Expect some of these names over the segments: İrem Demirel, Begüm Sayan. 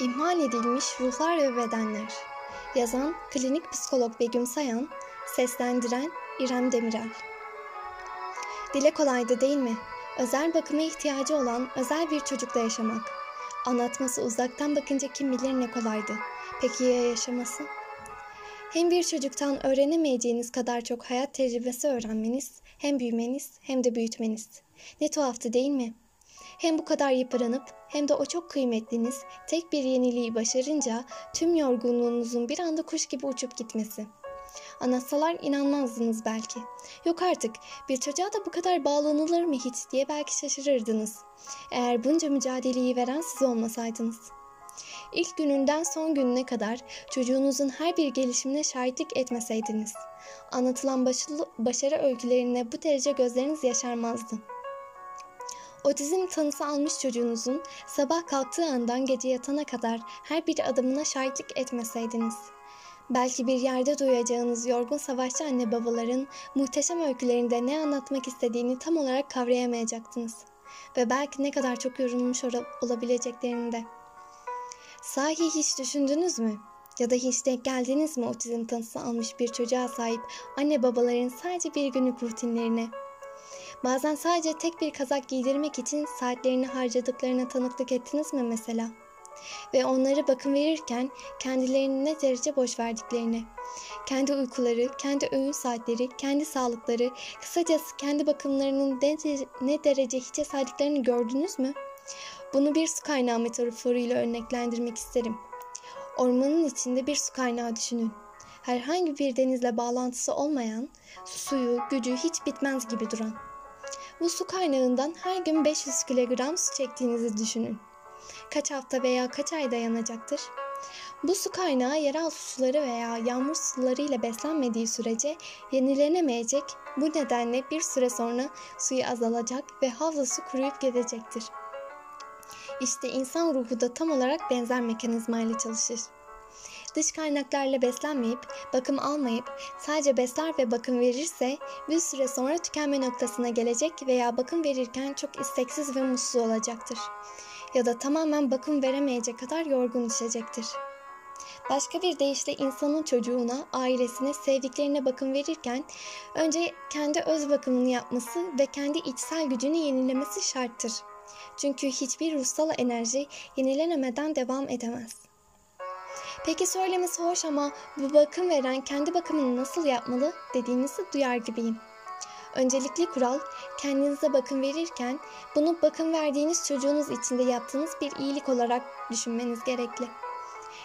İhmal edilmiş ruhlar ve bedenler. Yazan klinik psikolog Begüm Sayan, seslendiren İrem Demirel. Dile kolaydı değil mi? Özel bakıma ihtiyacı olan özel bir çocukla yaşamak. Anlatması uzaktan bakınca kim bilir ne kolaydı. Peki ya yaşaması? Hem bir çocuktan öğrenemeyeceğiniz kadar çok hayat tecrübesi öğrenmeniz, hem büyümeniz hem de büyütmeniz. Ne tuhaftı değil mi? Hem bu kadar yıpranıp hem de o çok kıymetliniz tek bir yeniliği başarınca tüm yorgunluğunuzun bir anda kuş gibi uçup gitmesi. Anlatsalar inanmazdınız belki. Yok artık, bir çocuğa da bu kadar bağlanılır mı hiç diye belki şaşırırdınız. Eğer bunca mücadeleyi veren siz olmasaydınız. İlk gününden son gününe kadar çocuğunuzun her bir gelişimine şahitlik etmeseydiniz. Anlatılan başarı öykülerine bu derece gözleriniz yaşarmazdı. Otizm tanısı almış çocuğunuzun sabah kalktığı andan gece yatana kadar her bir adımına şahitlik etmeseydiniz. Belki bir yerde duyacağınız yorgun savaşçı anne babaların muhteşem öykülerinde ne anlatmak istediğini tam olarak kavrayamayacaktınız. Ve belki ne kadar çok yorulmuş olabileceklerini de. Sahi hiç düşündünüz mü? Ya da hiç denk geldiniz mi otizm tanısı almış bir çocuğa sahip anne babaların sadece bir günlük rutinlerine? Bazen sadece tek bir kazak giydirmek için saatlerini harcadıklarına tanıklık ettiniz mi mesela? Ve onlara bakım verirken kendilerini ne derece boş verdiklerini, kendi uykuları, kendi öğün saatleri, kendi sağlıkları, kısacası kendi bakımlarının ne derece hiçe saydıklarını gördünüz mü? Bunu bir su kaynağı metaforuyla örneklendirmek isterim. Ormanın içinde bir su kaynağı düşünün. Herhangi bir denizle bağlantısı olmayan, suyu, gücü hiç bitmez gibi duran. Bu su kaynağından her gün 500 kilogram su çektiğinizi düşünün. Kaç hafta veya kaç ay dayanacaktır? Bu su kaynağı yeraltı suları veya yağmur suları ile beslenmediği sürece yenilenemeyecek. Bu nedenle bir süre sonra suyu azalacak ve havzası kuruyup gidecektir. İşte insan ruhu da tam olarak benzer mekanizma ile çalışır. Dış kaynaklarla beslenmeyip, bakım almayıp sadece besler ve bakım verirse bir süre sonra tükenme noktasına gelecek veya bakım verirken çok isteksiz ve mutsuz olacaktır. Ya da tamamen bakım veremeyecek kadar yorgun düşecektir. Başka bir deyişle insanın çocuğuna, ailesine, sevdiklerine bakım verirken önce kendi öz bakımını yapması ve kendi içsel gücünü yenilemesi şarttır. Çünkü hiçbir ruhsal enerji yenilenemeden devam edemez. Peki söylemesi hoş ama bu bakım veren kendi bakımını nasıl yapmalı dediğinizi duyar gibiyim. Öncelikli kural, kendinize bakım verirken bunu bakım verdiğiniz çocuğunuz için de yaptığınız bir iyilik olarak düşünmeniz gerekli.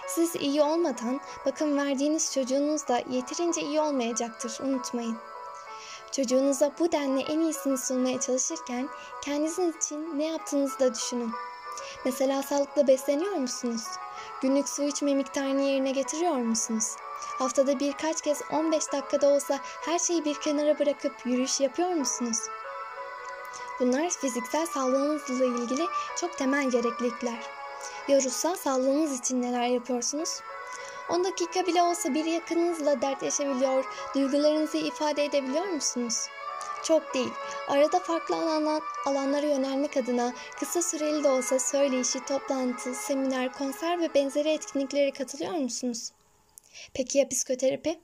Siz iyi olmadan bakım verdiğiniz çocuğunuz da yeterince iyi olmayacaktır, unutmayın. Çocuğunuza bu denli en iyisini sunmaya çalışırken kendiniz için ne yaptığınızı da düşünün. Mesela sağlıklı besleniyor musunuz? Günlük su içme miktarını yerine getiriyor musunuz? Haftada birkaç kez 15 dakikada olsa her şeyi bir kenara bırakıp yürüyüş yapıyor musunuz? Bunlar fiziksel sağlığınızla ilgili çok temel gereklilikler. Ya ruhsal sağlığınız için neler yapıyorsunuz? 10 dakika bile olsa bir yakınınızla dertleşebiliyor, duygularınızı ifade edebiliyor musunuz? Çok değil, arada farklı alanlara yönelmek adına kısa süreli de olsa söyleşi, toplantı, seminer, konser ve benzeri etkinliklere katılıyor musunuz? Peki ya psikoterapi?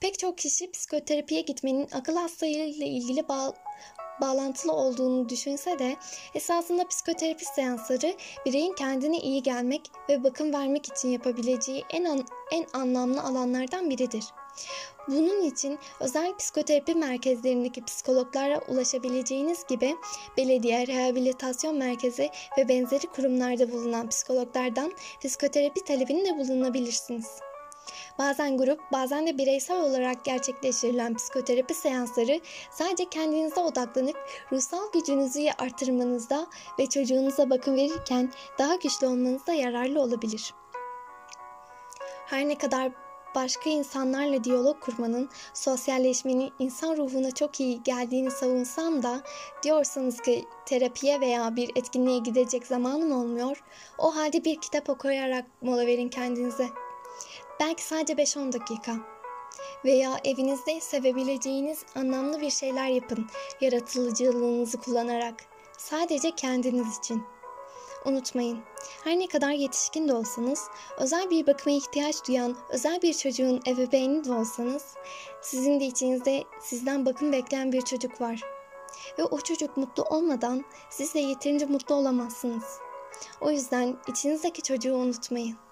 Pek çok kişi psikoterapiye gitmenin akıl hastalığıyla ilgili bağlantılı olduğunu düşünse de esasında psikoterapi seansları bireyin kendine iyi gelmek ve bakım vermek için yapabileceği en anlamlı alanlardan biridir. Bunun için özel psikoterapi merkezlerindeki psikologlara ulaşabileceğiniz gibi belediye, rehabilitasyon merkezi ve benzeri kurumlarda bulunan psikologlardan psikoterapi talebinde bulunabilirsiniz. Bazen grup, bazen de bireysel olarak gerçekleştirilen psikoterapi seansları sadece kendinize odaklanıp ruhsal gücünüzü artırmanızda ve çocuğunuza bakım verirken daha güçlü olmanızda yararlı olabilir. Her ne kadar başka insanlarla diyalog kurmanın, sosyalleşmenin insan ruhuna çok iyi geldiğini savunsam da diyorsanız ki terapiye veya bir etkinliğe gidecek zamanım olmuyor, o halde bir kitap okuyarak mola verin kendinize. Belki sadece 5-10 dakika veya evinizde sevebileceğiniz anlamlı bir şeyler yapın, yaratıcılığınızı kullanarak, sadece kendiniz için. unutmayın. Her ne kadar yetişkin de olsanız, özel bir bakıma ihtiyaç duyan özel bir çocuğun ebeveyni de olsanız, sizin de içinizde sizden bakım bekleyen bir çocuk var. Ve o çocuk mutlu olmadan siz de yeterince mutlu olamazsınız. O yüzden içinizdeki çocuğu unutmayın.